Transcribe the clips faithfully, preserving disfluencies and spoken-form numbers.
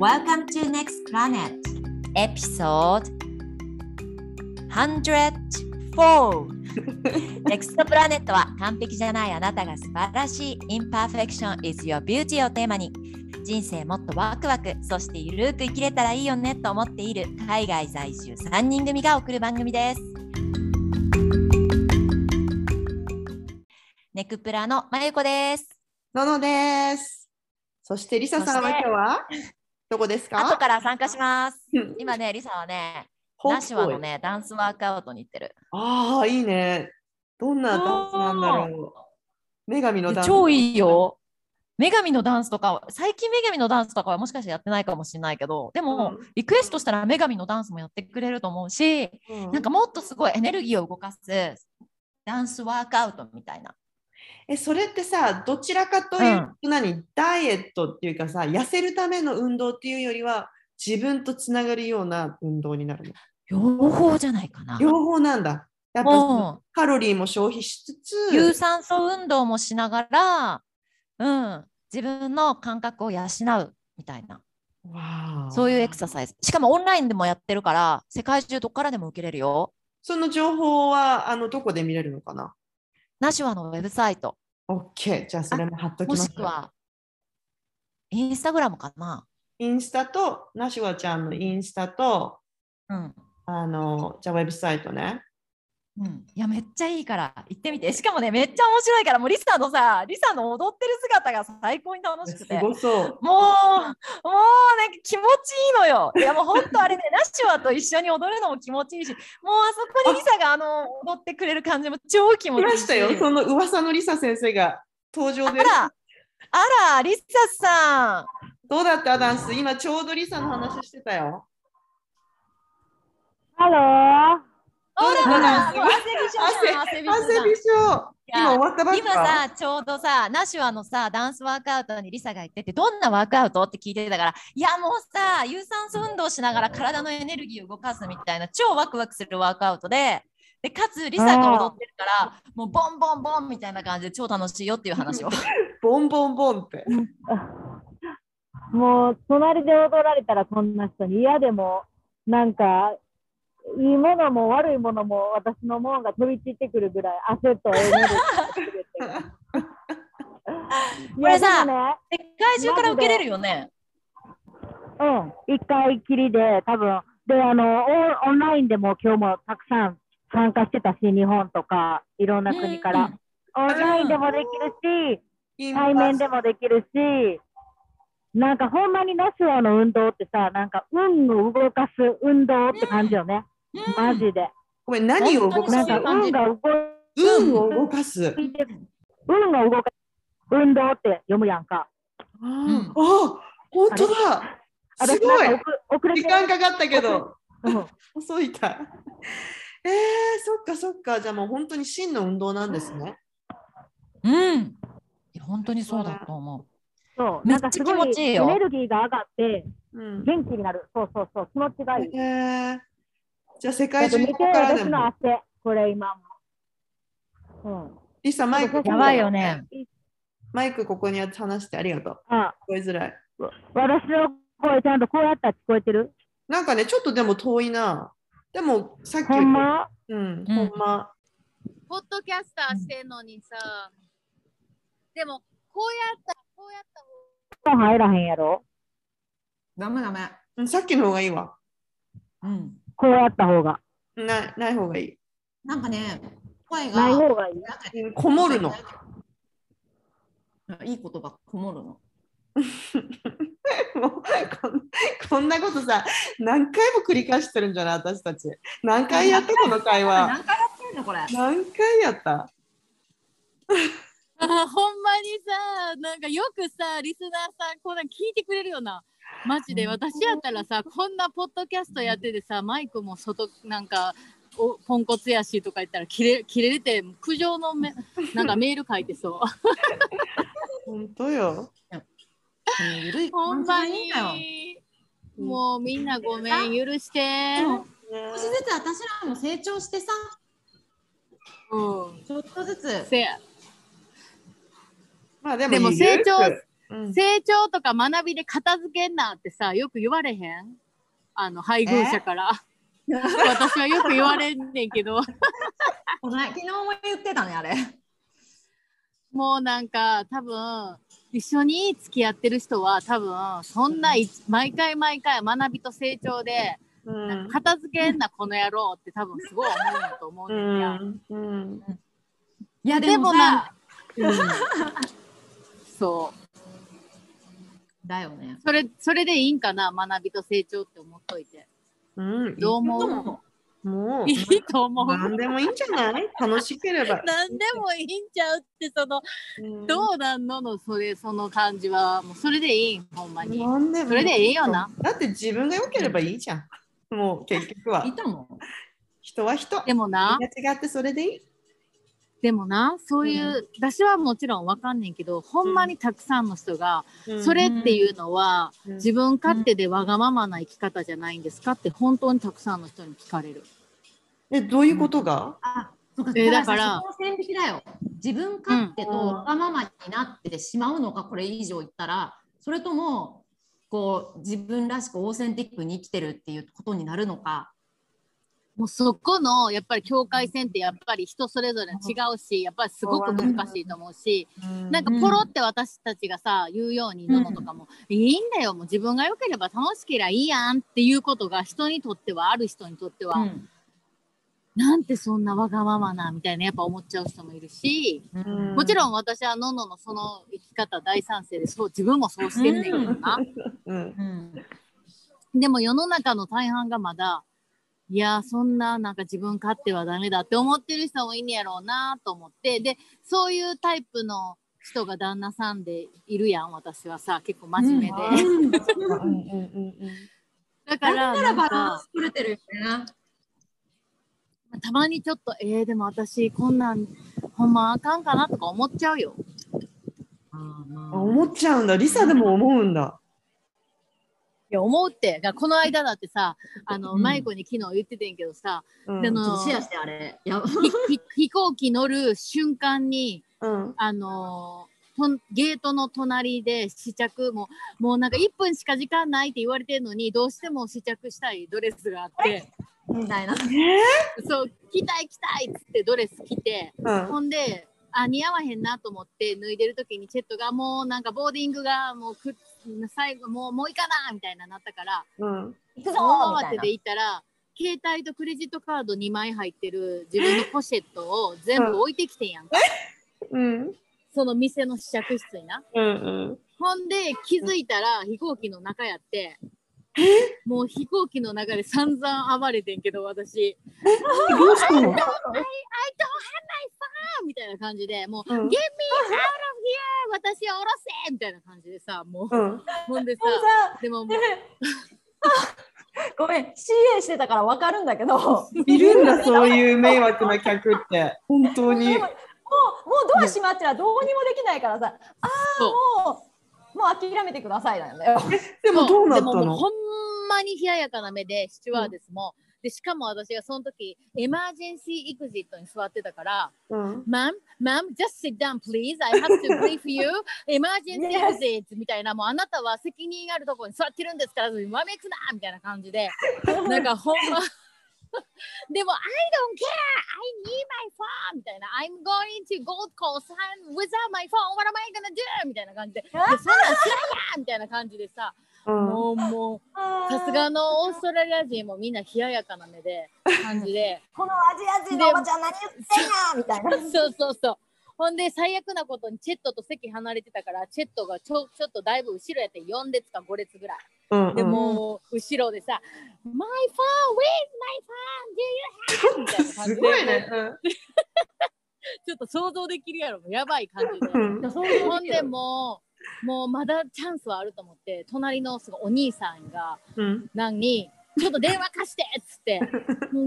Welcome to Next Planet エピソードひゃくよん Next Planet は完璧じゃないあなたが素晴らしい Imperfection is your beauty をテーマに人生もっとワクワクそしてゆるく生きれたらいいよねと思っている海外在住さんにん組が送る番組です。ネクプラのまゆこです。ののです。そしてりささんは今日はどこですか？後から参加します。今ねりさはねナシュワのねダンスワークアウトに行ってる。ああいいね。どんなダンスなんだろう。女神のダンス超いいよ。女神のダンスとか最近女神のダンスとかはもしかしてやってないかもしれないけどでも、うん、リクエストしたら女神のダンスもやってくれると思うし、うん、なんかもっとすごいエネルギーを動かすダンスワークアウトみたいな。えそれってさどちらかというと、うん、何ダイエットっていうかさ痩せるための運動っていうよりは自分とつながるような運動になるの？両方じゃないかな。両方なんだ。やっぱカロリーも消費しつつ有酸素運動もしながら、うん、自分の感覚を養うみたいな。わーそういうエクササイズ。しかもオンラインでもやってるから世界中どこからでも受けれるよ。その情報はあのどこで見れるのかな？ナシュワのウェブサイト。 OK じゃあそれも貼っときます。もしくはインスタグラムかな。インスタとナシュワちゃんのインスタと、うんあのじゃあウェブサイトね、うん、いやめっちゃいいから行ってみて。しかもねめっちゃ面白いからもうリサのさリサの踊ってる姿が最高に楽しくてすごそう。もうもうなんか気持ちいいのよ。いやもう本当あれねナシュワと一緒に踊るのも気持ちいいしもうあそこにリサがあの踊ってくれる感じも超気持ちいい。いましたよその噂のリサ先生が登場です。あらあらリサさんどうだったダンス？今ちょうどリサの話してたよ。ハロー。ほらほら、汗びしょ。汗びしょ。今終わったばっか。今さ、ちょうどさ、ナシュワのさ、ダンスワークアウトにリサが行ってて、どんなワークアウトって聞いてたから、いやもうさ、有酸素運動しながら体のエネルギーを動かすみたいな、超ワクワクするワークアウトで、でかつリサが踊ってるから、もうボンボンボンみたいな感じで超楽しいよっていう話を。ボンボンボンって。もう、隣で踊られたらこんな人に嫌でも、なんか、いいものも悪いものも私のものが飛び散ってくるぐらい汗とエネルギーがくれてこれさ、ね、世界中から受けれるよね。うん、一回きりで多分であのオンラインでも今日もたくさん参加してたし日本とかいろんな国から、うん、オンラインでもできるし対面でもできるしなんかほんまにナシュワの運動ってさなんか運を動かす運動って感じよね、うんうん、マジで。これ何を動かす？なんか運が動かす。運を動かす。運が動かす。運動って読むやんか。あ、うん、あ、本当だ。すごい。遅れて時間かかったけど、遅いか。えー、そっかそっか。じゃあもう本当に真の運動なんですね。うん。本当にそうだと思う。そう、なんかすごいエネルギーが上がって元気になる。そうそうそう、気持ちがいい。えーじゃあ世界中からでも。私の汗、これ今も。うん。リサ、マイク、やばいよね。マイク、ここに話してありがとう。ああ聞こえづらい。私の声、ちゃんとこうやったら聞こえてる？なんかね、ちょっとでも遠いな。でも、さっき。ほんま？うん、ほんま。ポッドキャスターしてんのにさ、でも、こうやったら、こうやったら。入らへんやろ？ダメダメ。うん、さっきの方がいいわ。うん。こうやった方がないない方がいい。なんかね声がない方がいい。こもるの。いい言葉こもるの。もう こ, んこんなことさ何回も繰り返してるんじゃない私たち。何回やったこの会話。何回やってるのこれ。何回やった。あほんまにさなんかよくさリスナーさんこんな聞いてくれるよな。マジで私やったらさこんなポッドキャストやっててさマイクも外なんかおポンコツやしとか言ったら切れ切れて苦情のめなんかメール書いてそう。本当よ。ほんまにもうみんなごめん許して。少しずつ私らも成長してさ、うん、ちょっとずつ。せやまあでも、でも成長。うん、成長とか学びで片付けんなってさ、よく言われへん、あの配偶者から私はよく言われんねんけどお前昨日も言ってたね、あれ。もうなんか多分一緒に付き合ってる人は多分そんな、うん、毎回毎回学びと成長で、うん、なんか片付けんなこの野郎って多分すごい思うと思うねんや、うんうん、いやでもさ、でもな、うん、そうだよね。それそれでいいんかな、学びと成長って思っといて。うん。どう思う？もういいと思う。何でもいいんじゃない？楽しければ。何でもいいんちゃうってその、うん、どうなんののそれその感じはもうそれでいい、ほんまに。なんでもそれでいいよな。だって自分が良ければいいじゃん。もう結局は。いいと思う。人は人。でもな。間違ってそれでいい。でもな、そういう、うん、私はもちろんわかんねんけど、ほんまにたくさんの人が、うん、それっていうのは、うん、自分勝手でわがままな生き方じゃないんですかって本当にたくさんの人に聞かれる。え、どういうことが？うん、あ、え、だからその線引きだよ。自分勝手とわがままになってしまうのか、これ以上言ったら、それともこう自分らしくオーセンティックに生きてるっていうことになるのか。もうそこのやっぱり境界線ってやっぱり人それぞれ違うし、やっぱりすごく難しいと思うし、なんかポロって私たちがさ言うようにののとかも、うん、いいんだよ、もう自分が良ければ楽しければいいやんっていうことが人にとっては、ある人にとっては、うん、なんてそんなわがままなみたいなやっぱ思っちゃう人もいるし、うん、もちろん私はのののその生き方大賛成で、そう自分もそうしてるんだけどな、うんうん、でも世の中の大半がまだいやそんななんか自分勝手はダメだって思ってる人もいいんやろうなと思って、でそういうタイプの人が旦那さんでいるやん。私はさ結構真面目で、うん、だからなんかだからバランス取れてるよね。たまにちょっとえー、でも私こんなんほんまあかんかなとか思っちゃうよ。あ、まあ、思っちゃうんだ。リサでも思うんだ。いや思うって、この間だってさ、あの、うん、マイコに昨日言っててんけどさ、うん、あのシェアしてあれ飛行機乗る瞬間に、うん、あのとゲートの隣で試着ももうなんかいっぷんしか時間ないって言われてんのに、どうしても試着したいドレスがあってみたいな、えー、そう着たい着たいっつってドレス着て、うん、ほんであ似合わへんなと思って脱いでる時にチェットがもうなんかボーディングがもうくっ最後もうもういいかなみたいななったから、うん、行くぞーってで行ったら携帯とクレジットカードにまい入ってる自分のポシェットを全部置いてきてんやんか、うん、その店の試着室にな、うんうん、ほんで気づいたら飛行機の中やって、うん、もう飛行機の中で散々暴れてんけど私I don't have my phoneみたいな感じでもう、うん、Get me out of here 私を下ろせみたいな感じでさ、もう、うん、ほんでさでももうごめん シーエー してたから分かるんだけどいるんだそういう迷惑な客って本当にもうもうドア閉まっちゃどうにもできないからさ、ああもうもう諦めてくださいなんだよ。でもどうなったの？でももうほんまに冷ややかな目でシチュワーデスも、うんでしかも私がその時エマージェンシーエグジットに座ってたから、うん、マムマム just sit down please I have to brief you エマージェンシーエグジットみたいな、もうあなたは責任あるところに座ってるんですからわめくなみたいな感じでなんかほんまでも I don't care I need my phone みたいな I'm going to Gold Coast without my phone what am I gonna do みたいな感じでそんなん知らんやみたいな感じでさ、うん、もうもうさすがのオーストラリア人もみんな冷ややかな目で感じでこのアジア人のおばちゃん何言ってんやみたいなそうそうそう。ほんで最悪なことにチェットと席離れてたからチェットがちょ、ちょっとだいぶ後ろやってよん列かご列ぐらい、うんうん、でもう後ろでさ My phone where's my phone do you have みたいな感じですごいね、うん、ちょっと想像できるやろやばい感じでほんでもうもうまだチャンスはあると思って隣のすごいお兄さんが何に、うん、ちょっと電話貸してっつって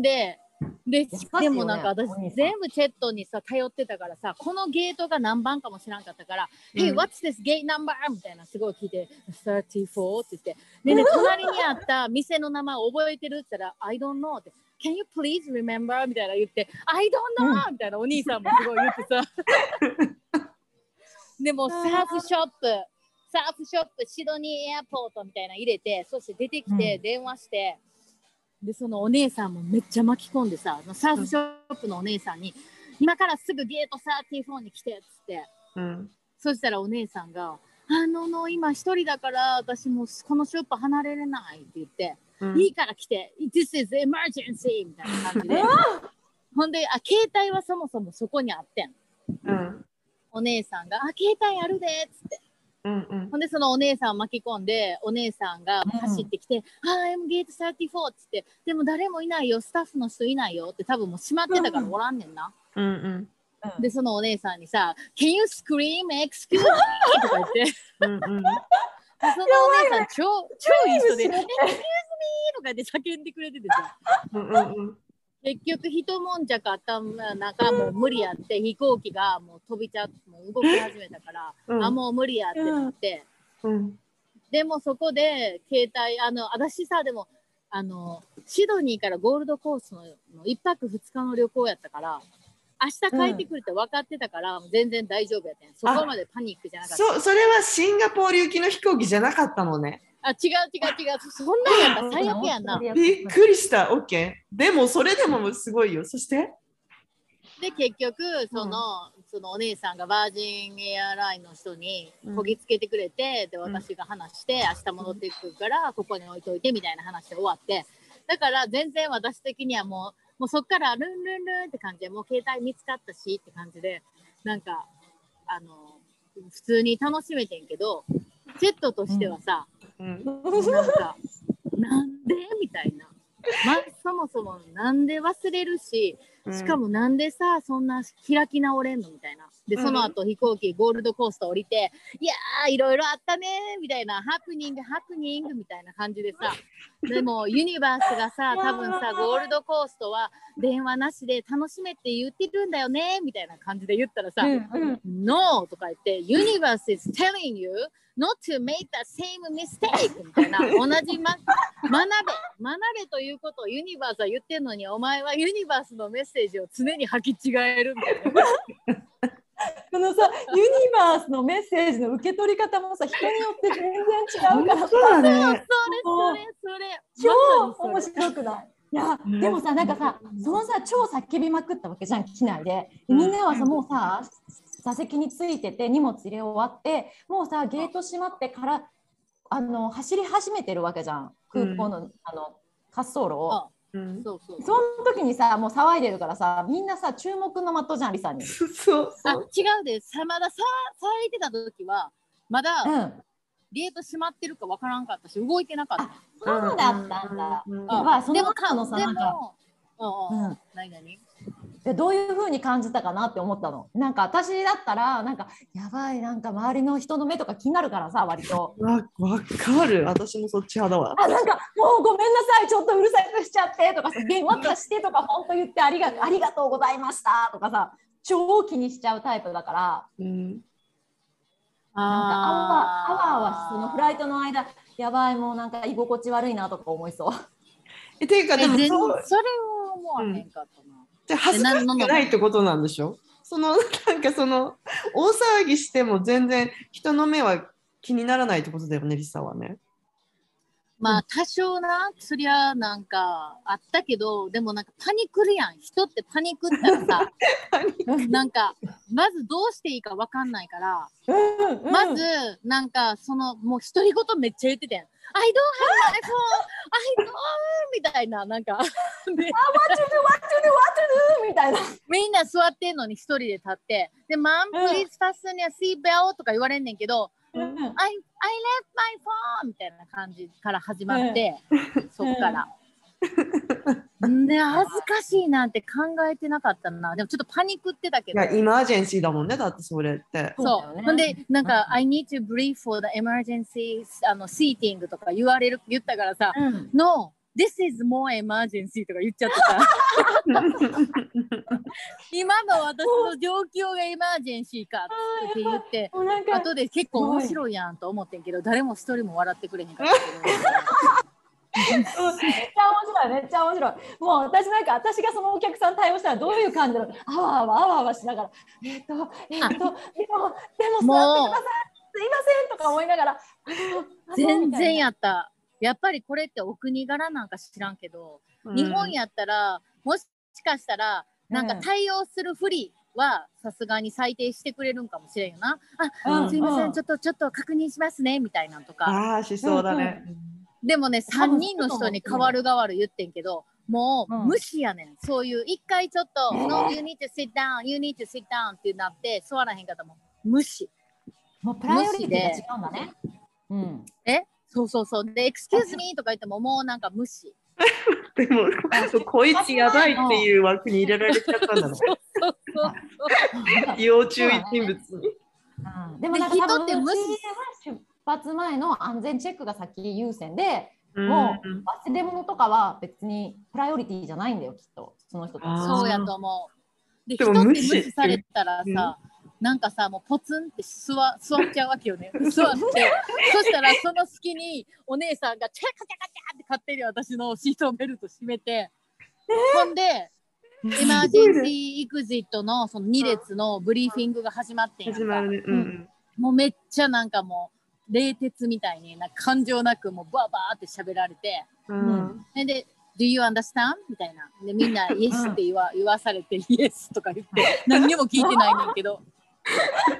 で で, でもなんか私全部チェットにさ頼ってたからさこのゲートが何番かも知らんかったから「うん、Hey what's this gate number?」みたいなすごい聞いて「さんじゅうよん」って言ってで、ね、隣にあった店の名前覚えてるって言ったら「I don't know」って「Can you please remember?」みたいな言って「I don't know」みたいなお兄さんもすごい言ってさ。でもサーフショップサーフショップシドニーエアポートみたいな入れて、そして出てきて電話して、うん、でそのお姉さんもめっちゃ巻き込んでさ、サーフショップのお姉さんに、うん、今からすぐゲートさんじゅうよんに来てっつって、うん、そしたらお姉さんがあのの今一人だから私もうこのショップ離れれないって言って、うん、いいから来て This is emergency みたいな感じでほんであ携帯はそもそもそこにあってん、うん、お姉さんがあ携帯あるでっつって、うんうん、ほんでそのお姉さんを巻き込んでお姉さんが走ってきて、うん、I'm gate さんじゅうよん っつってでも誰もいないよスタッフの人いないよって多分もう閉まってたからおらんねんな、うんうんうん、でそのお姉さんにさ「Can you scream excuse me?」とか言ってうん、うん、そのお姉さん超超いい人で「excuse me!」とかで叫んでくれててさうんうん、うん、結局ひともんじゃかった中もう無理やって飛行機がもう飛びちゃってもう動き始めたから、うん、あもう無理やってなって、うんうん、でもそこで携帯あの私さでもあのシドニーからゴールドコーストのいっぱくふつかの旅行やったから。明日帰ってくるって分かってたから、うん、全然大丈夫やったん。そこまでパニックじゃなかった。そ、それはシンガポール行きの飛行機じゃなかったのね。あ、違う違う違う。そんなんやったら最悪やんな。びっくりした。オッケー。でもそれでもすごいよ。そしてで結局その、うん、そのお姉さんがバージンエアラインの人にこぎつけてくれて、うん、で私が話して明日戻ってくるからここに置いといてみたいな話で終わって。だから全然私的にはもう。もうそっからルンルンルンって感じでもう携帯見つかったしって感じでなんかあの普通に楽しめてんけどジェットとしてはさ、うんうん、なんかなんでみたいな、ま、そもそもなんで忘れるししかもなんでさそんな開き直れんのみたいなでその後飛行機ゴールドコースト降りていやーいろいろあったねみたいなハプニングハプニングみたいな感じでさでもユニバースがさ多分さゴールドコーストは電話なしで楽しめって言ってるんだよねみたいな感じで言ったらさ、うんうん、No とか言ってユニバース is telling you not to make the same mistake みたいな同じ、ま、学べ学べということをユニバースは言ってるのにお前はユニバースのメッセージを常に履き違えるみたいなこのさユニバースのメッセージの受け取り方もさ人によって全然違うからそう、ね、そうそれそれ超面白くないいやでもさなんかさそのさ超叫びまくったわけじゃん機内でみんなはさもうさ座席についてて荷物入れ終わってもうさゲート閉まってからあの走り始めてるわけじゃん空港の、うん、あの滑走路を。ああうん、そうそうその時にさもう騒いでるからさみんなさ注目の的じゃんリサにそうそうあ違うでまださ騒いでた時はまだ、うん、ゲート閉まってるかわからんかったし動いてなかったそうだったんだ、うんうんまあ、その間のさでも何何でどういう風に感じたかなって思ったのなんか私だったらなんかやばいなんか周りの人の目とか気になるからさ割とわかる私もそっち派だわあなんかもうごめんなさいちょっとうるさくしちゃってとかさ電話貸してとか本当言ってありが、ありがとうございましたとかさ超気にしちゃうタイプだから、うん、なんかあわあわそのフライトの間やばいもうなんか居心地悪いなとか思いそうえていうかでも そ, それは思わへんかったな、うん恥ずかしくないってことなんでしょそのなんかその大騒ぎしても全然人の目は気にならないってことだよねリサはねまあ多少なそりゃなんかあったけどでもなんかパニクるやん人ってパニクったらさなんかまずどうしていいか分かんないからうん、うん、まずなんかそのもう独り言めっちゃ言ってたやんI don't have my phone. I don't みたいななんか。あ、what to do, what to do, what to do みたいな。みんな座ってんのに一人で立って。で、マンプリーズファストにはシーベルとか言われんねんけど、うん、I I left my phone みたいな感じから始まって、うん、そっから。うん、で恥ずかしいなんて考えてなかったな。でもちょっとパニックってたけど。いやイマージェンシーだもんね。だってそれって。そう。ね、ほんでなんか、うん、I need to breathe for the emergency あの seating とか言われる言ったからさ、うん、No this is more emergency とか言っちゃってた。今の私の状況がエマージェンシーかって言って、後で結構面白いやんと思ってんけど、誰も一人も笑ってくれへんかったけど。めっちゃ面白いめっちゃ面白いもう私なんか私がそのお客さん対応したらどういう感じなのあわあわあわあわしながらえっとえっとでもでも座ってくださいすいませんとか思いながら全然やった。やっぱりこれってお国柄なんか知らんけど、うん、日本やったらもしかしたらなんか対応するふりはさすがに裁定してくれるんかもしれんよな。あ、うん、すいません、うん、ちょっとちょっと確認しますねみたいなんとか。ああ、しそうだね。でもね、さんにんの人に代わる代わる言ってんけど、もう無視やねん、うん、そういう一回ちょっと、うん、No, you need to sit down, you need to sit down ってなって座らへんかったもん。無視。もうプライオリティが違うんだね。うん、え、そうそうそう。で、excuse me とか言ってももうなんか無視。でもこいつやばいっていう枠に入れられちゃったんだろう。要注意人物に。でもなんか人って無視出発前の安全チェックが先優先で、もう忘れ物とかは別にプライオリティじゃないんだよ、きっとその人たち。そうやと思う。で、人って無視されたらさ、なんかさ、もうポツンって座っちゃうわけよね。座ってそしたらその隙にお姉さんがチャカチャカチャって勝手に私のシートベルト締めて、ほんでエマージェンシーエグジットのそのに列のブリーフィングが始まってんやんか。もうめっちゃなんかもう冷徹みたいになんか感情なくもうバーバーって喋られて、うん、でDo you understand? みたいな。でみんな Yes って言わ、言わされて Yes とか言って何にも聞いてないねんけど。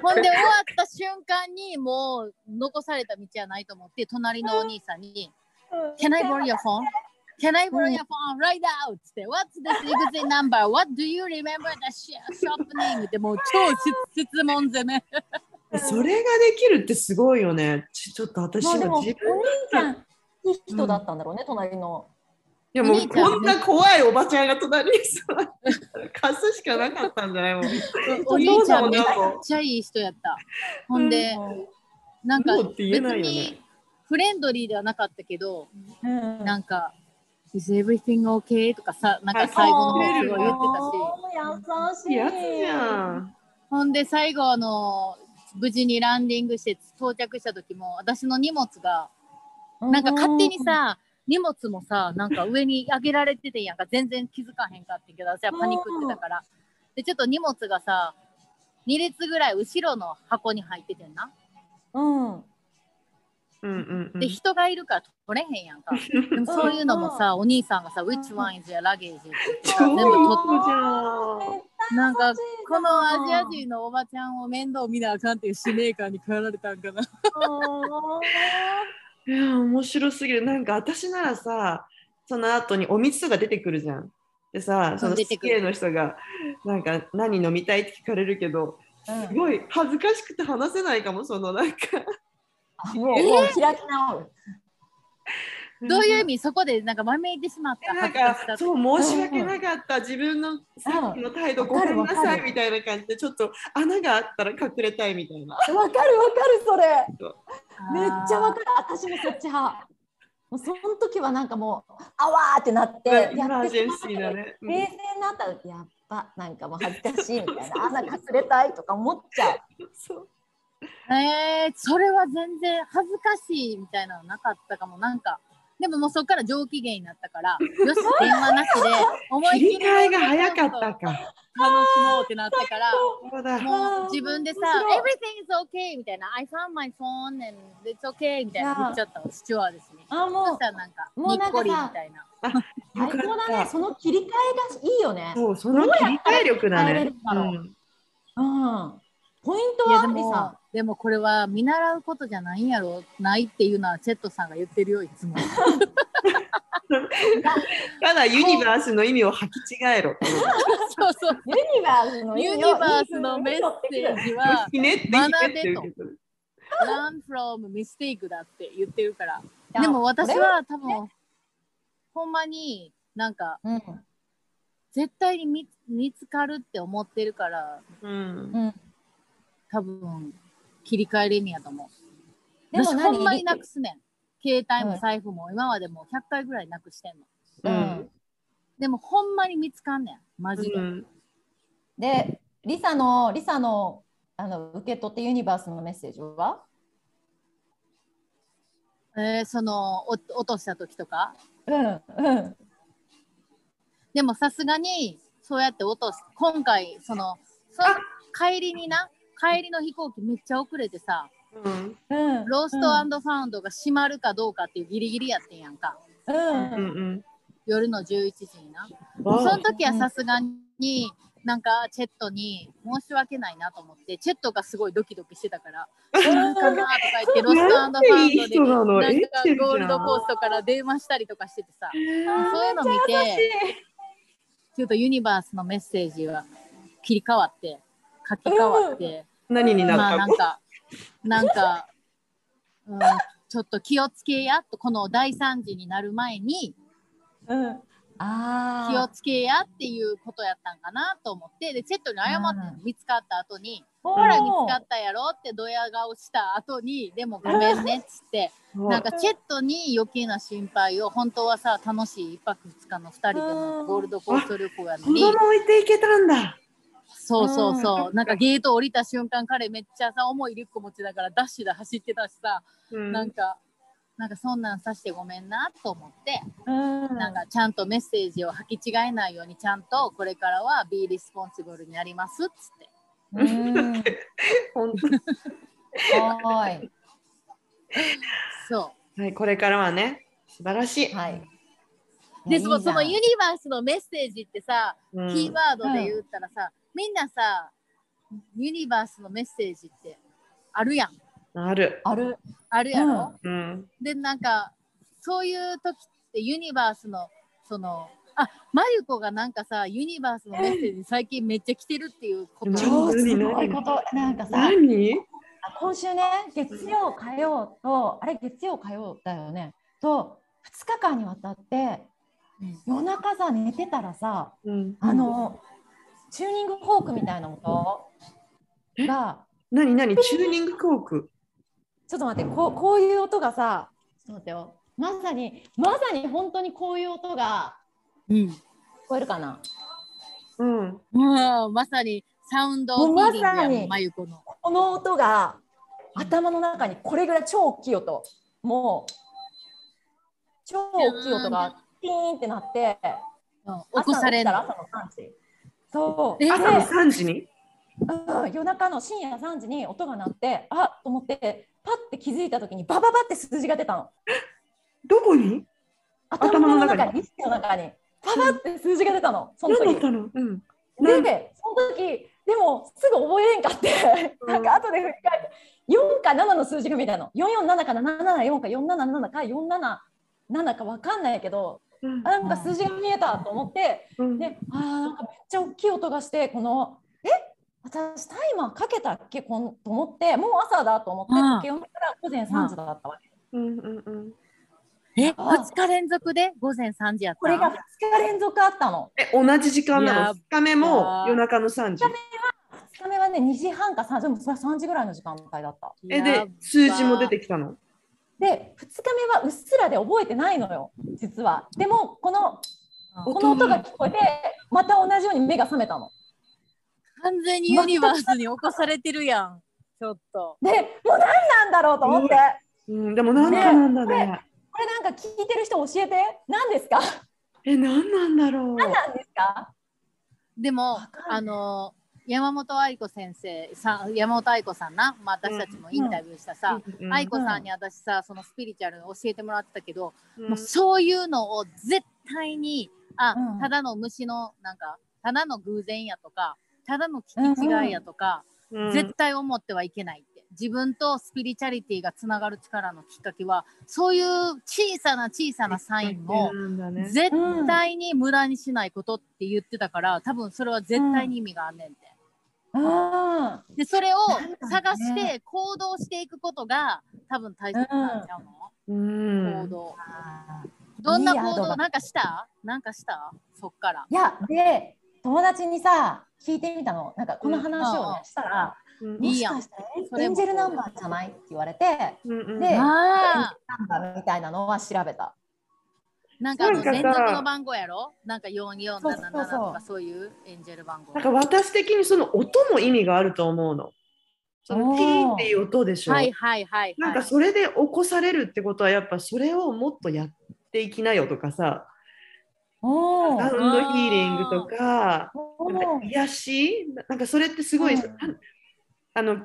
ほんで終わった瞬間にもう残された道はないと思って隣のお兄さんに「Can I borrow your phone? Can I borrow your phone right out?」って「What's this exit number? What do you remember the shop name?」ってもう超質問攻め。それができるってすごいよね。ちょっと私は自分、まあ、でもお兄さんいい人だったんだろうね、うん、隣の。いやもうこんな怖いおばちゃんが隣に座って貸すしかなかったんじゃないもん。お兄ちゃんめっちゃいい人やった。ほんで、なんか別にフレンドリーではなかったけど、なんか、Is everything okay? とかさ、なんか最後の方すごい言ってたし。優しいやつじゃん。ほんで最後、あの、無事にランディングして到着した時も、私の荷物が、なんか勝手にさ、荷物もさ、なんか上に上げられててんやんか、全然気づかへんかってんけど、私はパニックってたから。で、ちょっと荷物がさ、に列ぐらい後ろの箱に入っててんな。うん。で、人がいるから取れへんやんか。でもそういうのもさ、お兄さんがさ、Which one is your luggage? って全部取って。なんか、このアジア人のおばちゃんを面倒見なあかんっていう使命感に駆られたんかな。いや面白すぎる。なんか私ならさ、その後にお水とか出てくるじゃん。でさ、そのスケの人がなんか何飲みたいって聞かれるけど、うん、すごい恥ずかしくて話せないかも。そのなんかもう、えー、もう開き直る。どういう意味？そこでなんかまめいてしまった。なんかそう申し訳なかった、うん、自分のさっきの態度ごめんなさいみたいな感じでちょっと穴があったら隠れたいみたいな。わかるわかるそれ。めっちゃわかる。私もそっち派。もうその時はなんかもうあわーってなってやってしまった。冷静になったらやっぱなんかもう恥ずかしいみたいな。穴隠れたいとか思っちゃう。そう。えー、それは全然恥ずかしいみたいなのなかったかも。なんか。でももうそこから上機嫌になったから、よし電話なしで思い切り切り替えが早かったか楽しもうってなったから、もう自分でさ、everything is okay みたいな、I found my phone and it's okay みたいな言っちゃったの、シチュアですね。あもうなんかもうなんか最高だね。その切り替えがいいよね。そうその切り替え力だね。うん。ポイントはありさ。でもこれは見習うことじゃないんやろないっていうのはチェットさんが言ってるよいつも。ただユニバースの意味を履き違えろ。そうそう。ユニバースのユニバースのメッセージは学べと。Learn from mistake だって言ってるから。でも私は多分ほんまになんか。うん絶対に 見, 見つかるって思ってるから、うんうん、多分切り替えれんやと思う。でもほんまになくすねん。携帯も財布も今までもうひゃっかいぐらいなくしてんの。うん、でもほんまに見つかんねん。マジで。うん、で、リサの、リサの、あの受け取ってユニバースのメッセージは？えー、そのお落とした時とか？うんうん。でもさすがにそうやって落とす。今回そのそ帰りにな。帰りの飛行機めっちゃ遅れてさ、うんうん、ロースト&ファウンドが閉まるかどうかっていうギリギリやってんやんか、うんうんうん、夜のじゅういちじにな、うん、その時はさすがになんかチェットに申し訳ないなと思って、チェットがすごいドキドキしてたからなんかなとか言ってロスト&ファウンドでなんかゴールドコーストから電話したりとかしててさ、そういうの見てちょっとユニバースのメッセージは切り替わって書き換わって、うん、何になったの、まあ、なんかなんか、うん、ちょっと気をつけやと、このだいさんじになる前に、うん、あ気をつけやっていうことやったんかなと思って、でチェットに謝って、うん、見つかった後にほら見つかったやろってドヤ顔した後にでもごめんねっつってなんかチェットに余計な心配を、本当はさ楽しいいっぱくふつかのふたりでのゴールドコースト旅行やのに、子供置いていけたんだ、そうそうそう、うん、なんかゲート降りた瞬間彼めっちゃさ重いリュック持ちだからダッシュで走ってたしさ、うん、なんかなんかそんなんさしてごめんなと思って、うん、なんかちゃんとメッセージを履き違えないようにちゃんとこれからはビーリスポンシブルになりますっつってうん本当はいそう、はい、これからはね素晴らしい、はいでそのユニバースのメッセージってさ、うん、キーワードで言ったらさ、うん、みんなさユニバースのメッセージってあるやん、あるあるあるやろ、うん、でなんかそういう時ってユニバースのそのあまゆこがなんかさユニバースのメッセージ最近めっちゃ来てるっていうこと、超すごいこと、なんかさ何今週ね月曜火曜とあれ月曜火曜だよねとふつかかんにわたって夜中さ寝てたらさ、うん、あのチューニングフォークみたいな音が何何チューニングフォーク、ちょっと待って、こう、こういう音がさ、ちょっと待ってよ、まさにまさに本当にこういう音が聞こえるかな、うんうんうん、まさにサウンドフィーリングやの、まゆこのこの音が頭の中に、これぐらい超大きい音、もう超大きい音がピーンってなって、うん、起こされる朝のさんじ、そう朝のさんじに、うん、夜中の深夜さんじに音が鳴って、あっと思ってパッて気づいた時にバババって数字が出たの、どこに、頭の中に、意識の中にババって数字が出たの、その時何だったの、うん、でその時でもすぐ覚えれんかって、うん、なんか後で振り返ってよんかななの数字が見たの、よんよんななかななななよんかよんななななかよんなななんかわかんないけど、うん、なんか数字が見えたと思って、うん、であなんかめっちゃ大きい音がして、このえ私タイマーかけたっけこんと思って、もう朝だと思って時計を見たらごぜんさんじだったわけ、うんうんうん、えふつか連続でごぜんさんじやった、これがふつか連続あったの、え同じ時間なの、ふつかめも夜中のさんじ、ふつかめはねにじはんかさんじ、もそれはさんじぐらいの時間帯だった、えで数字も出てきたので、ふつかめはうっすらで覚えてないのよ実は、でもこの、この音が聞こえてまた同じように目が覚めたの、完全にユニバースに起こされてるやんちょっとで、もう何なんだろうと思って、うんうん、でも何なんだね、ね、これ、これなんか聞いてる人教えて、何ですか、え何なんだろう、何なんですか、でもあの山本愛子先生さ、山本愛子さんな、まあ、私たちもインタビューしたさ、うんうん、愛子さんに私さそのスピリチュアル教えてもらってたけど、うん、もうそういうのを絶対にあ、うん、ただの虫のなんかただの偶然やとかただの聞き違いやとか、うんうん、絶対思ってはいけないって、自分とスピリチュアリティがつながる力のきっかけはそういう小さな小さなサインを絶対に無駄にしないことって言ってたから、多分それは絶対に意味があんねんって、あでそれを探して行動していくことが多分大切なんちゃうの、うんうん、行動、どんな行動、なんかしたなんかしたそっから、いやで友達にさ聞いてみたの、なんかこの話を、ねうん、したら、うん、もしかしたらエンジェルナンバーじゃないって言われて、うん、でエンジェルナンバーみたいなのは調べた、なんかあの連続の番号やろ、なんかよんよんなななとかそういうエンジェル番号、なんか私的にその音も意味があると思うの、そのピーっていう音でしょ、はいはいはいはい、なんかそれで起こされるってことはやっぱそれをもっとやっていきなよとかさ、おサウンドヒーリングとか、なんか癒しなんかそれってすごい、うん、あの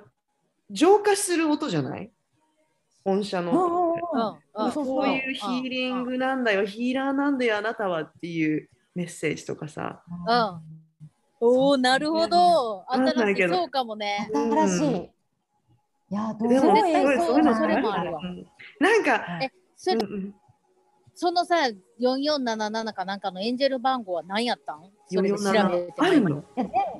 浄化する音じゃない本社の、そういうヒーリングなんだよ、ヒーラーなんだよあなたはっていうメッセージとかさ、うん、おお、なるほど、新しい、そうかもね、新しい、うん、いやどうでもすごいそういうのそれもあるわ、うん、なんかえそれ、うんうん、そのさよんよんなななかなんかのエンジェル番号は何やったん？それ調べてあるの？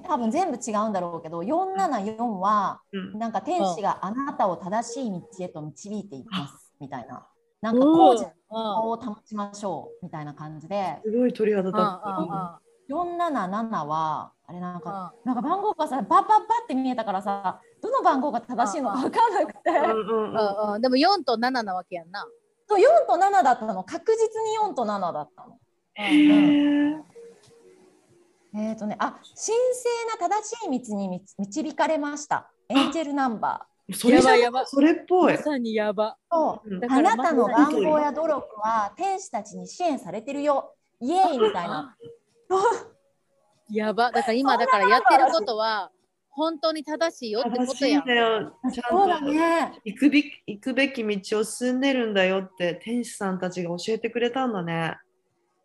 多分全部違うんだろうけど、よんななよんは、うん、なんか天使があなたを正しい道へと導いていますみたいな、なんかこうじを保ちましょうみたいな感じで、すごい鳥肌立った。よんななななはあれなんか、なんか番号がさバッバッバって見えたからさ、どの番号が正しいのか分からなくて、うんうん、でもよんとなななわけやんな。よんとななだったの、確実によんとななだったの。ええーとね、あ、神聖な正しい道に導かれました。エンジェルナンバー。それやばやば。それっぽい。まさにやば。そう。だからあなたの願望や努力は天使たちに支援されてるよ。イエーイみたいな。やば。だから今だからやってることは本当に正しいよってことやん。ちゃんとそうだね。行くべき、行くべき道を進んでるんだよって天使さんたちが教えてくれたんだね。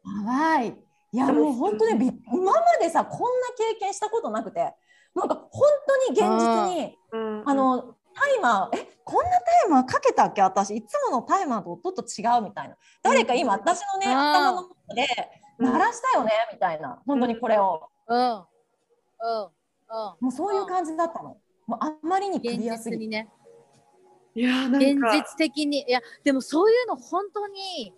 やばい。いやもう本当に今までさこんな経験したことなくて、なんか本当に現実にあ、あのタイマー、えこんなタイマーかけたっけ、私いつものタイマーと音と違うみたいな、誰か今私のね頭の中で鳴らしたよねみたいな、本当にこれを、うんうんうんうん、もうそういう感じだったの、もうあんまりにクリアすぎて、ね、いやなんか現実的に、いやでもそういうの本当に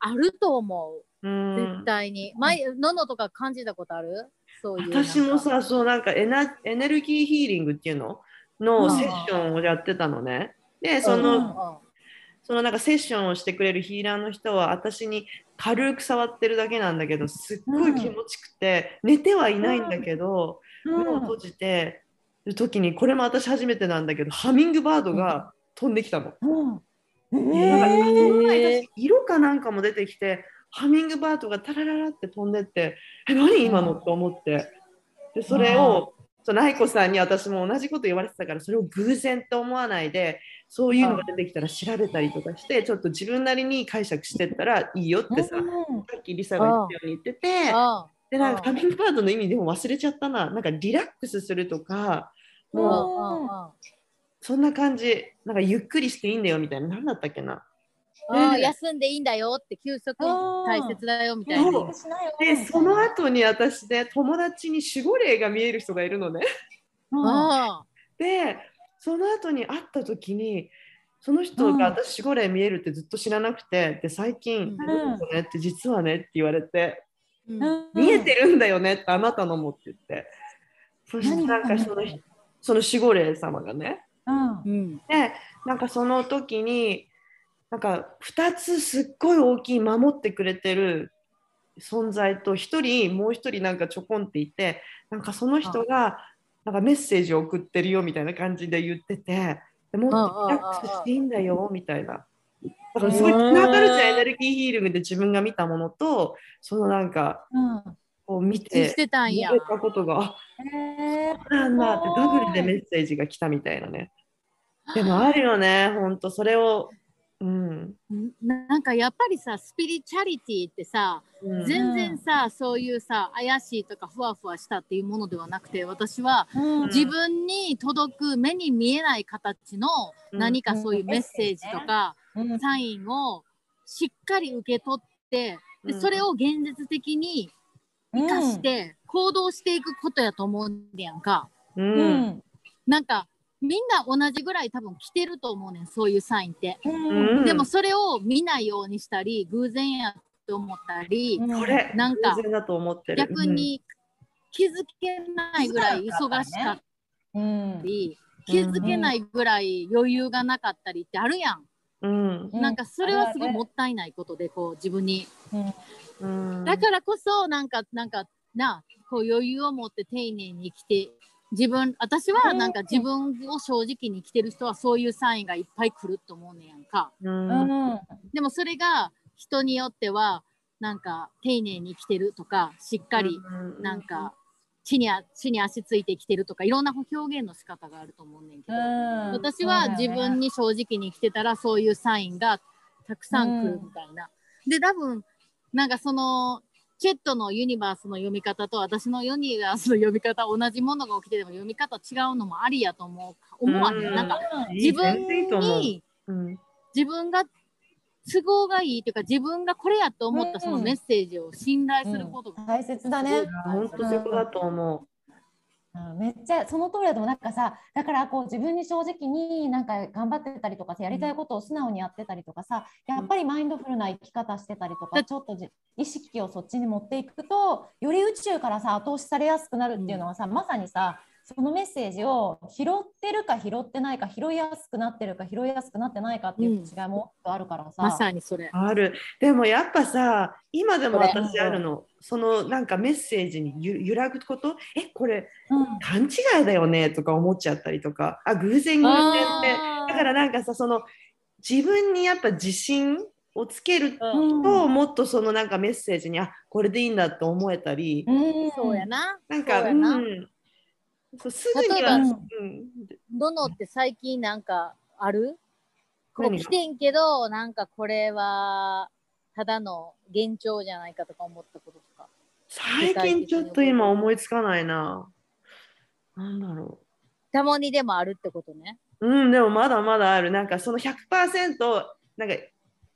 あると思う。絶対に前ののとか感じたことある？そういう私もさ、そうなんかエナ、エネルギーヒーリングっていうののセッションをやってたのね。でその、そのなんかセッションをしてくれるヒーラーの人は私に軽く触ってるだけなんだけど、すっごい気持ちくて、うん、寝てはいないんだけど、うん、目を閉じてる時に、これも私初めてなんだけど、ハミングバードが飛んできたの、うんうん、なんか色かなんかも出てきて、ハミングバードがタラララって飛んでって、え、何今のと思って。で、それを、愛子さんに私も同じこと言われてたから、それを偶然と思わないで、そういうのが出てきたら調べたりとかして、ちょっと自分なりに解釈してったらいいよってさ、うん、さっきリサが言ったように言ってて、で、なんかハミングバードの意味でも忘れちゃったな。なんかリラックスするとか、もう、そんな感じ、なんかゆっくりしていいんだよみたいな、何だったっけな。あ、休んでいいんだよって、休息大切だよみたいな。でその後に私ね、友達に守護霊が見える人がいるのね。あでその後に会った時にその人が、私守護霊見えるってずっと知らなくて、で最近、うん、これって実はねって言われて、うん、見えてるんだよねって、あなたのもって言って、そしてなんかそのその守護霊様がね、うん、でなんかその時になんかふたつすっごい大きい守ってくれてる存在と、ひとりもうひとりなんかちょこんっていて、なんかその人がなんかメッセージを送ってるよみたいな感じで言ってて、でもっとリラックスしていいんだよみたいな、だからすごいつながるじゃん、エネルギーヒーリングで自分が見たものと、そのなんかこう見て見たことが、あ、そうなんだってダブルでメッセージが来たみたいなね。でもあるよね、ほんとそれを、うん、なんかやっぱりさ、スピリチャリティってさ、うん、全然さそういうさ怪しいとかふわふわしたっていうものではなくて、私は、うん、自分に届く目に見えない形の何かそういうメッセージとか、うん、サインをしっかり受け取って、うん、でそれを現実的に生かして行動していくことやと思うんやんか、うんうん、なんかみんな同じぐらい多分来てると思うねん、そういうサインって、うん、でもそれを見ないようにしたり、偶然やと思ったり、うん、なんか逆に気づけないぐらい忙しかったり、気づけないぐらい余裕がなかったりってあるやん、うん、なんかそれはすごいもったいないことで、こう自分に、うんうん、だからこそなんかなんかなこう余裕を持って丁寧に生きて、自分私はなんか自分を正直に生きてる人はそういうサインがいっぱい来ると思うねやんか、うん、でもそれが人によってはなんか丁寧に生きてるとか、しっかりなんか地に、地に足ついてきてるとかいろんな表現の仕方があると思うねんけど、私は自分に正直に生きてたらそういうサインがたくさん来るみたいな。で多分なんかそのケットのユニバースの読み方と私のユニバースの読み方、同じものが起きてでも読み方違うのもありやと思う思わへん。なんか自分に自分が都合がいいというか自分がこれやと思ったそのメッセージを信頼することが、うんうん、大切だね。本当そこだと思う、うんうん、めっちゃその通りだと思う。なんかさ、だからこう自分に正直になんか頑張ってたりとかさ、やりたいことを素直にやってたりとかさ、やっぱりマインドフルな生き方してたりとか、うん、ちょっと意識をそっちに持っていくとより宇宙からさ後押しされやすくなるっていうのはさ、うん、まさにさそのメッセージを拾ってるか拾ってないか、拾いやすくなってるか拾いやすくなってないかっていう違いもあるからさ、うん、まさにそれある。でもやっぱさ今でも私あるの、そのなんかメッセージにゆ揺らぐこと、えこれ、うん、勘違いだよねとか思っちゃったりとか、あ偶然偶然って。だからなんかさ、その自分にやっぱ自信をつけると、うん、もっとそのなんかメッセージにあこれでいいんだと思えたり、うん、そうやな、なんかうん、すぐには例えば、うん、どのって最近なんかある？こう来てんけどなんかこれはただの幻聴じゃないかとか思ったこととか。最近ちょっと今思いつかないな。なんだろう。たまにでもあるってことね。うん、でもまだまだある。なんかその ひゃくパーセント なんか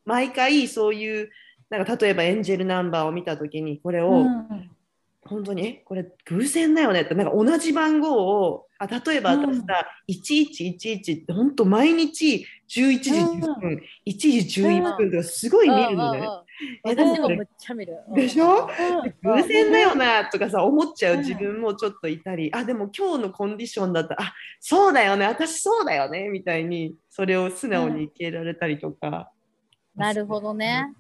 毎回そういうなんか例えばエンジェルナンバーを見たときにこれを、うん、本当にこれ偶然だよねって、なんか同じ番号を、あ例えば私さ、いちいちいちいちって本当毎日じゅういちじじゅっぷん、うん、いちじじゅういっぷんとかすごい見るのね。私もめっちゃ見る。でしょ、偶然だよなとかさ思っちゃう自分もちょっといたり、あでも今日のコンディションだったらあそうだよね、私そうだよねみたいにそれを素直に受け入れられたりとか、うん、なるほどね、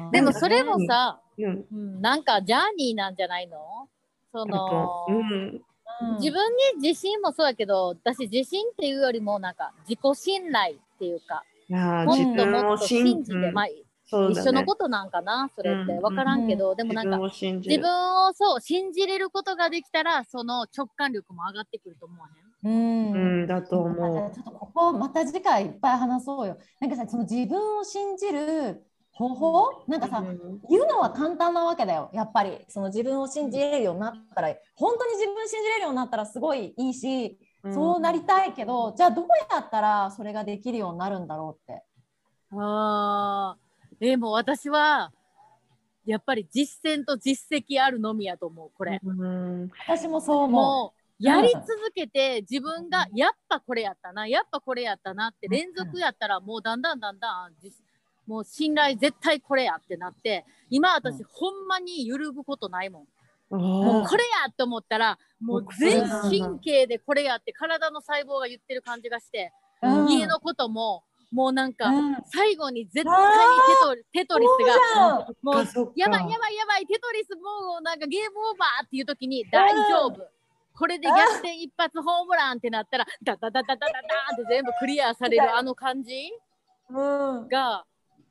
うん、でもそれもさ、うんうん、なんかジャーニーなんじゃないの？その、うんうん、自分に自信もそうだけど、私自信っていうよりもなんか自己信頼っていうか、もっともっと信じて、うんまあそうね、一緒のことなんかなそれって、うん、分からんけど、うん、でもなんか自分を、自分をそう信じれることができたらその直感力も上がってくると思わへん？うんうん、だと思う。ちょっとここまた次回いっぱい話そうよ。なんかさ、その自分を信じる方法なんかさ、うん、言うのは簡単なわけだよ。やっぱりその自分を信じれるようになったら、本当に自分信じれるようになったらすごいいいし、うん、そうなりたいけど、じゃあどうやったらそれができるようになるんだろうって。あー、でも私はやっぱり実践と実績あるのみやと思うこれ、うん、私もそう思う。やり続けて自分がやっぱこれやったなやっぱこれやったなって連続やったら、もうだんだんだんだんもう信頼絶対これやってなって、今私ほんまに揺るぐことないもん、うん、もうこれやと思ったらもう全神経でこれやって体の細胞が言ってる感じがして、うん、家のことももうなんか最後に絶対にテトリスがもうやばいやばいやばいテトリスもうなんかゲームオーバーっていう時に大丈夫、うん、これで逆転一発ホームランってなったらダダダダダダダって全部クリアされるあの感じが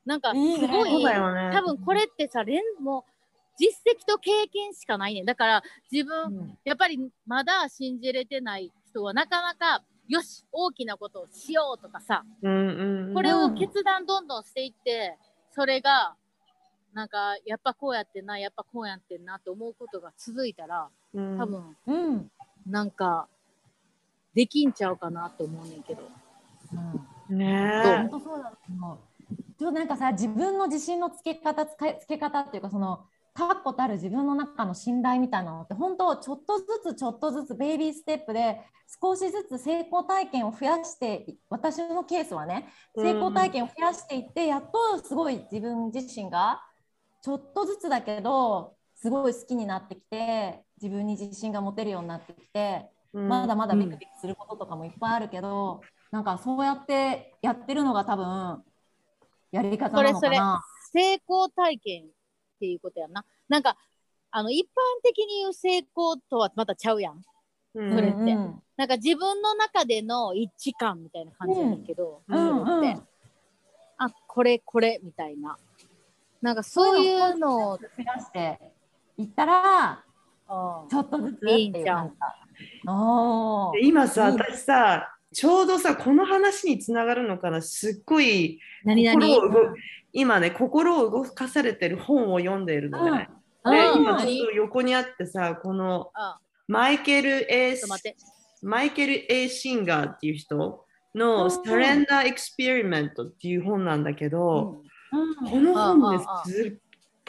なんかすごい、いいね、多分これってさ連も実績と経験しかないね。だから自分、うん、やっぱりまだ信じれてない人はなかなかよし大きなことをしようとかさ、うんうんうん、これを決断どんどんしていってそれがなんかやっぱこうやってなやっぱこうやってなと思うことが続いたら、うん、多分、うん、なんかできんちゃうかなと思うねんけど、うん、ねえ本当そうだと思う。なんかさ自分の自信のつけ方つけ方っていうか、その確固たる自分の中の信頼みたいなのって本当ちょっとずつちょっとずつベイビーステップで少しずつ成功体験を増やして、私のケースはね成功体験を増やしていって、うん、やっとすごい自分自身がちょっとずつだけどすごい好きになってきて、自分に自信が持てるようになってきて、うん、まだまだビクビクすることとかもいっぱいあるけど、なんかそうやってやってるのが多分やり方なのかな。それそれ成功体験っていうことやんな。なんかあの一般的に言う成功とはまたちゃうやん、うん、それって、うん、なんか自分の中での一致感みたいな感じなんだけど、うんうんうん、あこれこれみたいな、なんかそういうのを増やしていったらちょっとずついいじゃん。あー、今さ、私さ、ちょうどさ、この話につながるのかな、すっごい心を動今ね、心を動かされてる本を読んでいるのね。で、今ちょっと横にあってさ、このマイケル A マイケル A シンガーっていう人のサレンダーエクスペリメントっていう本なんだけど、うんうん、この本ね、素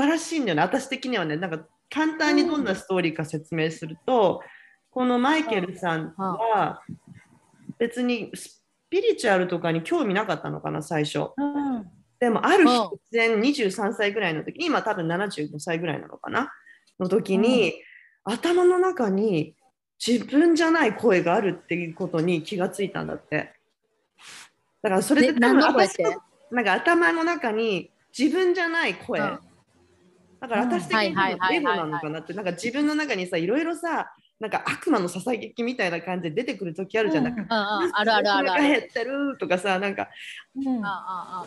晴らしいんだよね。私的にはね、なんか簡単にどんなストーリーか説明すると、このマイケルさんは別にスピリチュアルとかに興味なかったのかな、最初。うん、でもある日突然にじゅうさんさいぐらいの時に、今多分ななじゅうごさいぐらいなのかなの時に、うん、頭の中に自分じゃない声があるっていうことに気がついたんだって。だからそれで多分私のなんか頭の中に自分じゃない声。うん、だから私的にはエゴなのかなって、なんか自分の中にさ、いろいろさ、なんか悪魔のささやきみたいな感じで出てくる時あるじゃないか。あるあるある。お腹減ってるとかさ、なんか、うん、な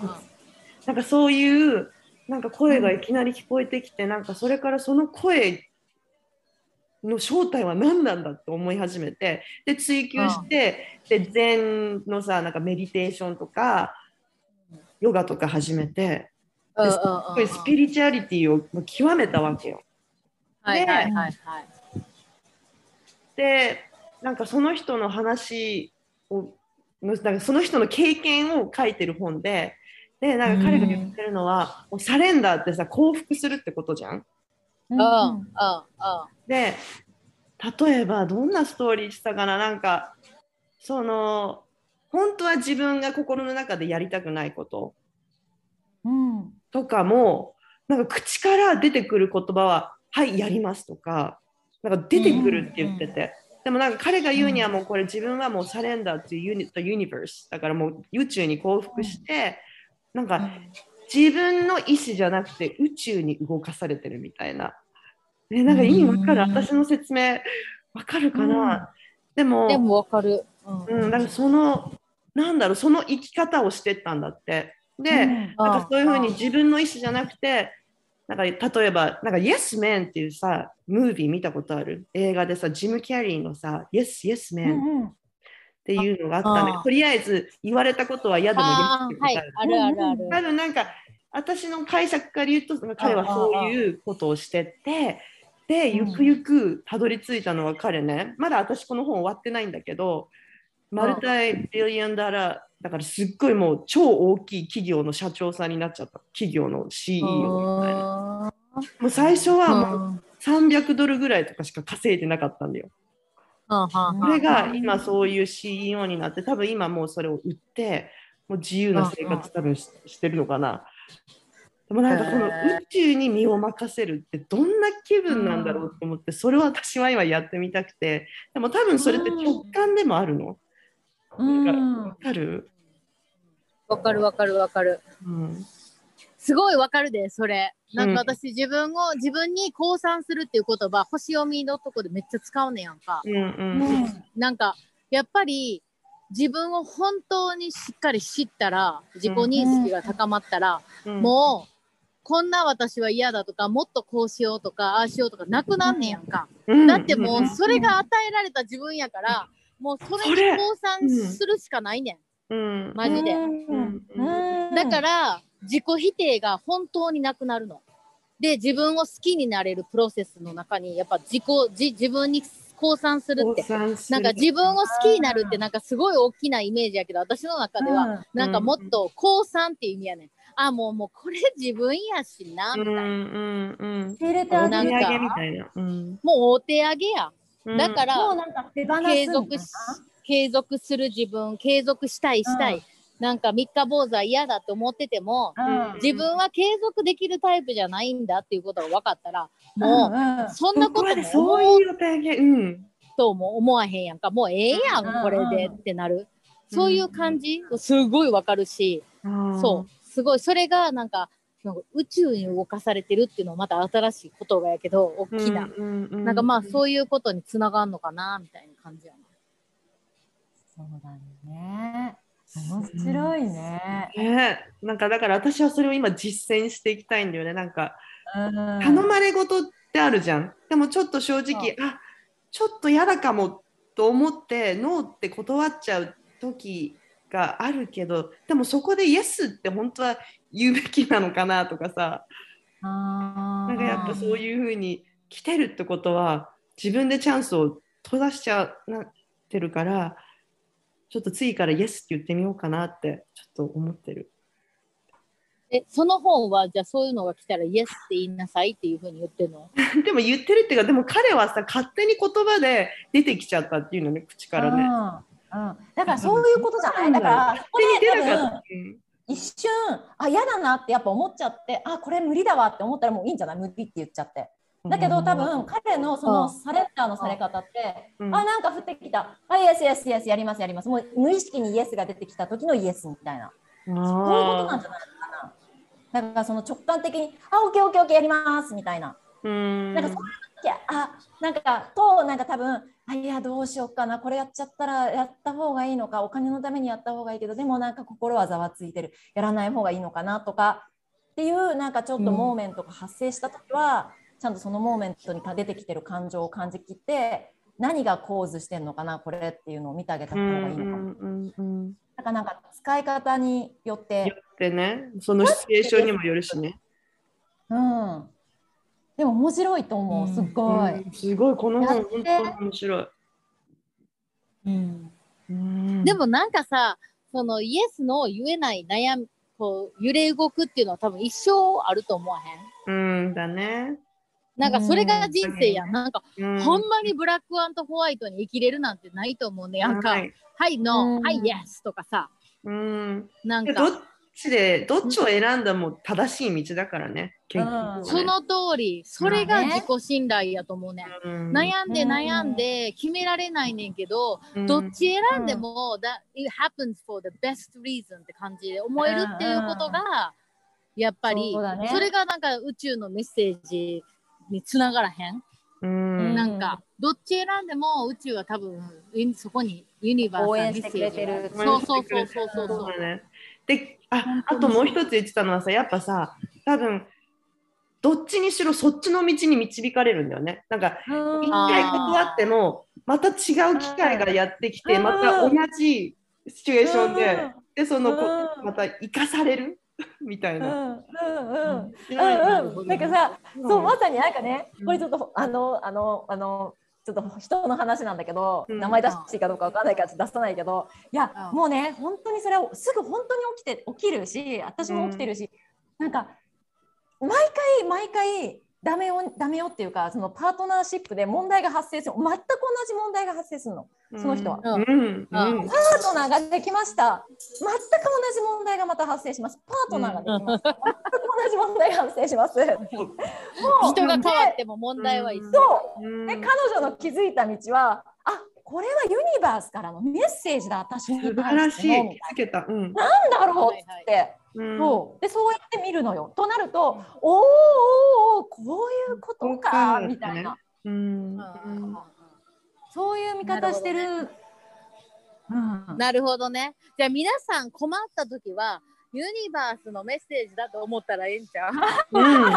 んかそういうなんか声がいきなり聞こえてきて、うん、なんかそれからその声の正体は何なんだと思い始めて、で追求して、うん、で禅のさ、なんかメディテーションとかヨガとか始めて、すごいスピリチュアリティを極めたわけよ。はいはいはいはい。で、なんかその人の話を、なんかその人の経験を書いてる本で、でなんか彼が言ってるのは、うん、サレンダーってさ、降伏するってことじゃん。うんうん、で、例えばどんなストーリーしたかな、なんかその本当は自分が心の中でやりたくないこと、うん、とかもなんか口から出てくる言葉は「はいやります」とか。なんか出てくるって言ってて、でもなんか彼が言うにはもうこれ自分はもうサレンダーというユニバースだから、もう宇宙に降伏して、なんか自分の意思じゃなくて宇宙に動かされてるみたいな、ね、なんか意味わかる、私の説明わかるかな、でもでもわかる、うん、なんかそのなんだろう、その生き方をしてったんだって。でなんかそういうふうに自分の意思じゃなくて、なんか例えばなんか Yes Man っていうさ、ムービー見たことある？映画でさ、ジム・キャリーのさ、Yes, Yes Man っていうのがあったね。うんうん、とりあえず言われたことは嫌でも言ってある。多分なんか私の解釈から言うと、彼はそういうことをしてて、で、ゆくゆくたどり着いたのは彼ね、まだ私この本終わってないんだけど、マルタイ・ビリオンダラー、だからすっごいもう超大きい企業の社長さんになっちゃった。企業の シーイーオー みたいな。もう最初はもうさんびゃくドルぐらいとかしか稼いでなかったんだよ。それが今そういう シーイーオー になって、多分今もうそれを売って、もう自由な生活多分 し, してるのかな。でもなんかこの宇宙に身を任せるってどんな気分なんだろうと思って、それを私は今やってみたくて、でも多分それって直感でもあるの。わかるわかるわかるわかる、うん、すごいわかるで、それなんか私、うん、自分を自分に降参するっていう言葉、星読みのとこでめっちゃ使うねやんか、うんうんうん、なんかやっぱり自分を本当にしっかり知ったら、自己認識が高まったら、うんうん、もうこんな私は嫌だとか、もっとこうしようとかああしようとかなくなんねやんか、うん、だってもうそれが与えられた自分やから、うん、もうそれに降参するしかないねん、うん、マジで、うんうん、だから自己否定が本当になくなるので、自分を好きになれるプロセスの中にやっぱ自己 自, 自分に降参するって、なんか自分を好きになるってなんかすごい大きなイメージやけど、私の中ではなんかもっと降参っていう意味やねん。あ、もうもうこれ自分やしなみたいな、うんうんうん、手入れてあげみたいな、うん、もうお手上げや。だから継続し、継続する自分、継続したいしたい、うん、なんか三日坊主は嫌だと思ってても、うん、自分は継続できるタイプじゃないんだっていうことが分かったら、うん、もうそんなことも思うとも思わへんやんか、もうええやんこれでってなる、うん、そういう感じすごい分かるし、うん、そうすごいそれがなんか。宇宙に動かされてるっていうのはまた新しい言葉やけど、大きななんかまあそういうことにつながるのかなみたいな感じやな。そうだね、面白いね、うん、えー、なんかだから私はそれを今実践していきたいんだよね。なんか頼まれ事ってあるじゃん。でもちょっと正直、あ、ちょっと嫌だかもと思ってノーって断っちゃう時があるけど、でもそこでイエスって本当は言うべきなのかなとかさ、あ、なんかやっぱそういう風に来てるってことは自分でチャンスを閉ざしちゃってるから、ちょっと次からイエスって言ってみようかなってちょっと思ってる。え、その本はじゃあそういうのが来たらイエスって言いなさいっていう風に言ってるの？でも言ってるっていうか、でも彼はさ勝手に言葉で出てきちゃったっていうのね、口からね。うんうん、だからそういうことじゃない。だから勝手に出なかった。一瞬あ嫌だなってやっぱ思っちゃって、あこれ無理だわって思ったらもういいんじゃない、無理って言っちゃって。だけど多分彼のそのサレンダーのされ方って、うん、あなんか降ってきた、あイエスイエスイエスやりますやります、もう無意識にイエスが出てきた時のイエスみたいな、そういうことなんじゃないかな。なんかその直感的にあオッケーオッケーオッケーやりますみたいな、うーん、なんかそういう時あなんかとなんか多分あいやどうしようかな、これやっちゃったらやった方がいいのか、お金のためにやった方がいいけどでもなんか心はざわついてる、やらない方がいいのかなとかっていうなんかちょっとモーメントが発生した時は、うんちゃんとそのモーメントに出てきてる感情を感じきって、何が構図してんのかなこれっていうのを見てあげた方がいいのかな、うんうんうん、だからなんか使い方によってよってね、そのシチュエーションにもよるしね、うん、でも面白いと思う、すごい、うんうん、すごいこの本本当に面白い、うんうん、でもなんかさそのイエスの言えない悩み、こう揺れ動くっていうのは多分一生あると思わへん、うんだね、なんかそれが人生やん、うん、なんか、うん、ほんまにブラック&ホワイトに生きれるなんてないと思うね、なんか、はい、はい、ノー、うん、はい、イエスとかさ、うん、なんかどっちでどっちを選んだも正しい道だからね、うん、その通り、それが自己信頼やと思うね、うん、悩んで悩んで決められないねんけど、うん、どっち選んでも、うん、that it happens for the best reason って感じで思えるっていうことが、うん、やっぱり そうだね、それがなんか宇宙のメッセージに繋がらへん、うん、なんかどっち選んでも宇宙は多分そこにユニバース応援してくれてる、そうそうそうそうそうそうそう、ね、で あ, あともう一つ言ってたのはさ、やっぱさ多分どっちにしろそっちの道に導かれるんだよね。なんか一回断ってもまた違う機会がやってきて、また同じシチュエーションででそのまた生かされるみたいな。なんかさ、そうまさになんかね、これちょっとあのあのあのちょっと人の話なんだけど、うん、名前出していいかどうかわからないから出さないけど、いや、うん、もうね本当にそれはすぐ本当に起きて起きるし、私も起きてるし、うん、なんか毎回毎回ダメよダメよっていうか、そのパートナーシップで問題が発生する、全く同じ問題が発生するの。その人は、うんうん、パートナーができました、全く同じ問題がまた発生します、パートナーができました、うん、全く同じ問題が発生しますもう人が変わっても問題は一緒、そうで彼女の気づいた道は、あこれはユニバースからのメッセージだ、私に対してのみたいな、なんだろうっつって、はいはい、うん、そうでそうやって見るのよ。となると、うん、おーおーこういうことかみたいな、うん、うんそういう見方してる。なるほどね。じゃあ皆さん困ったときはユニバースのメッセージだと思ったらええんちゃう？うん、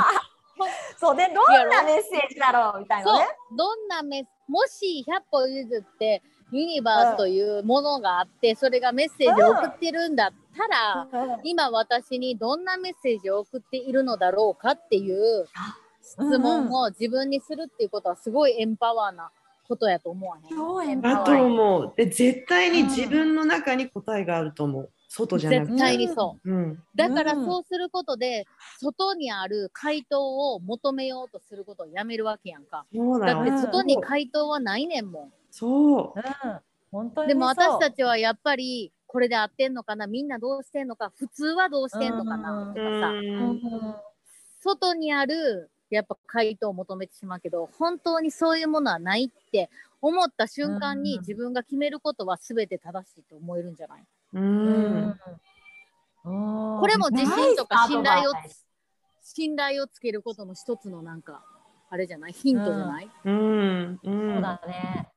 そうでどんなメッセージだろうみたいなね。そうどんなメもしひゃっぽ譲ってユニバースというものがあって、うん、それがメッセージを送ってるんだったら、うん、今私にどんなメッセージを送っているのだろうかっていう質問を自分にするっていうことはすごいエンパワーなことやと思わね。だと思う。で絶対に自分の中に答えがあると思う。うん、外じゃなくて。絶対にそう。うん、だからそうすることで外にある回答を求めようとすることをやめるわけやんか。そうだよ。だって外に回答はないねんもん。そう。うん、本当にそう。でも私たちはやっぱりこれで合ってんのかな。みんなどうしてんのか。普通はどうしてんのかなとかさ。うん、外にあるやっぱ回答を求めてしまうけど、本当にそういうものはないって思った瞬間に自分が決めることは全て正しいと思えるんじゃない？うんうん、これも自信とか信頼を信頼をつけることの一つのなんかあれじゃない？ヒントじゃない？うんうんうん、そうだね。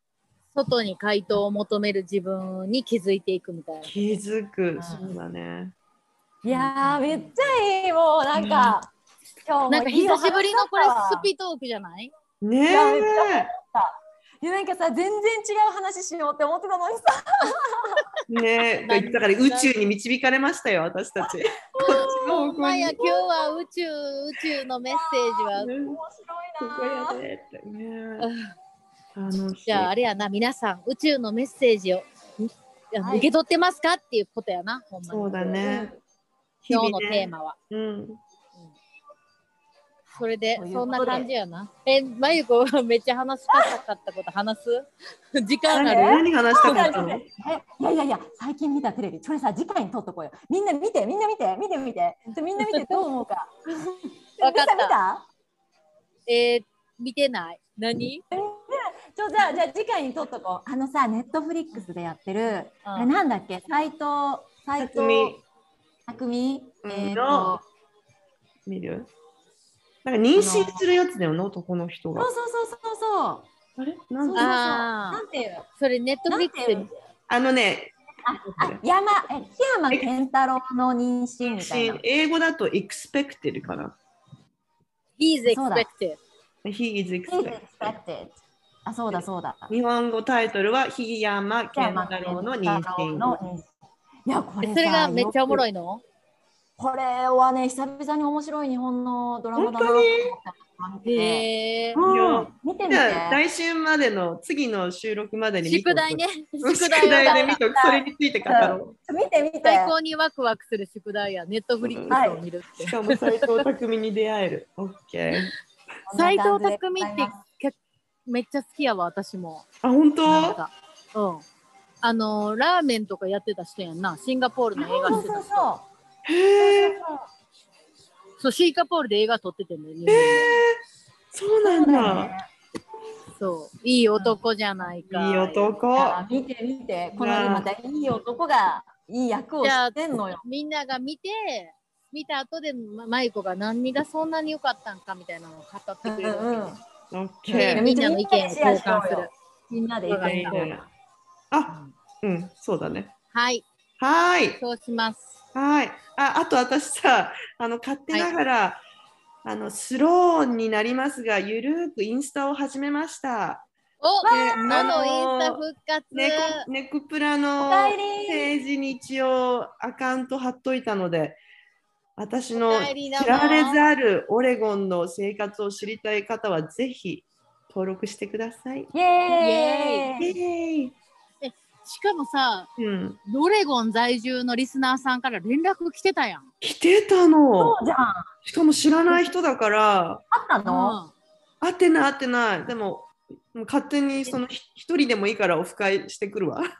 外に回答を求める自分に気づいていくみたいな。気づく、そうだね。いやーめっちゃいい、もうなんか。うんなんか久しぶりのこれスピトークじゃない？ねえ。いやなんかさ全然違う話しようって思ってたのにさねえだから宇宙に導かれましたよ私たちほんまや今日は宇宙宇宙のメッセージは面白いな、ね、楽しい。じゃああれやな皆さん宇宙のメッセージを受け取ってますかっていうことやなほんまにそうだね今日のテーマは、ねうん、それでそんな感じやな。え、まゆこめっちゃ話したかったこと話す？時間ある？何話したかったの？え、いやいやいや最近見たテレビそれさ次回に撮っとこうよ。みんな見てみんな見て見て見てみんな見てどう思うか。わかった。見た見た？えー、見てない。何？ちょじゃあじゃあ次回に撮っとこう。あのさネットフリックスでやってる、うん、あれなんだっけ斎藤斎藤匠、えー、の見るなんか妊娠するやつだよね、男の人が。そうそうそうそう。あれなんでなんていうそれネットフリックスあのね、ああ山え檜山健太郎の妊娠みたいな。英語だと expected かな。He is expected。He is expected。あ、そうだそうだ。日本語タイトルは檜山健太郎の妊娠。いやこれそれがめっちゃおもろいの？これはね久々に面白い日本のドラマだなと思って、えーうん、見てみて来週までの次の収録までに宿題ね宿題で見とくそれについて語ろう、うん、見てみて最高にワクワクする宿題やネットフリックスを見るって、うんはい、しかも斎藤匠に出会えるオッケー斎藤匠ってめっちゃ好きやわ私もあ本当うんあのラーメンとかやってた人やんなシンガポールの映画してた人そうそうそうへえそうシンガポールで映画撮っててんのよへえそうなんだそういい男じゃないか、うん、いい男見て見てこのまたいい男がいい役をしてんのよみんなが見て見た後でまゆこが何がそんなに良かったんかみたいなのを語ってくれる、うんうん、オッケーみんなの意見を交換するみんなで意見を交換あ、うん、そうだね。はい。はい。そうします。はい。あ、あと私さ、あの勝手ながら、はい、あのスローになりますが、ゆるくインスタを始めました。お、ね、あのインスタ復活。ネク、ネクプラのページに一応アカウント貼っといたので、私の知られざるオレゴンの生活を知りたい方はぜひ登録してください。イエーイ。イエーイ。しかもさ、うん、オレゴン在住のリスナーさんから連絡来てたやん来てたのそうじゃんしかも知らない人だからあったのあってないあってないでも勝手にその一人でもいいからオフ会してくるわぜ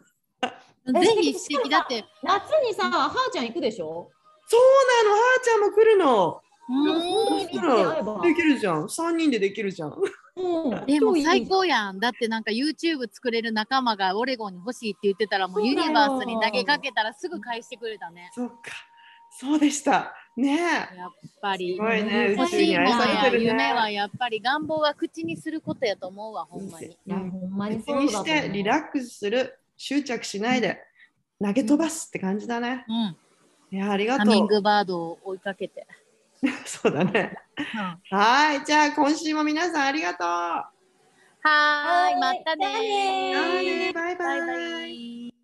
ひ素敵だって夏にさ、はーちゃん行くでしょそうなの、はーちゃんも来るのうんできるじゃんさんにんでできるじゃんうん、でも最高やんだってなんか YouTube 作れる仲間がオレゴンに欲しいって言ってたらもうユニバースに投げかけたらすぐ返してくれたねそうかそうでしたねやっぱりすごいね欲しいものや夢はやっぱり願望は口にすることやと思うわほんまに口にしてリラックスする執着しないで、うん、投げ飛ばすって感じだね、うん、いやありがとうハミングバードを追いかけてそうだね、うん、はいじゃあ今週も皆さんありがとうはいまたねーバイバイ。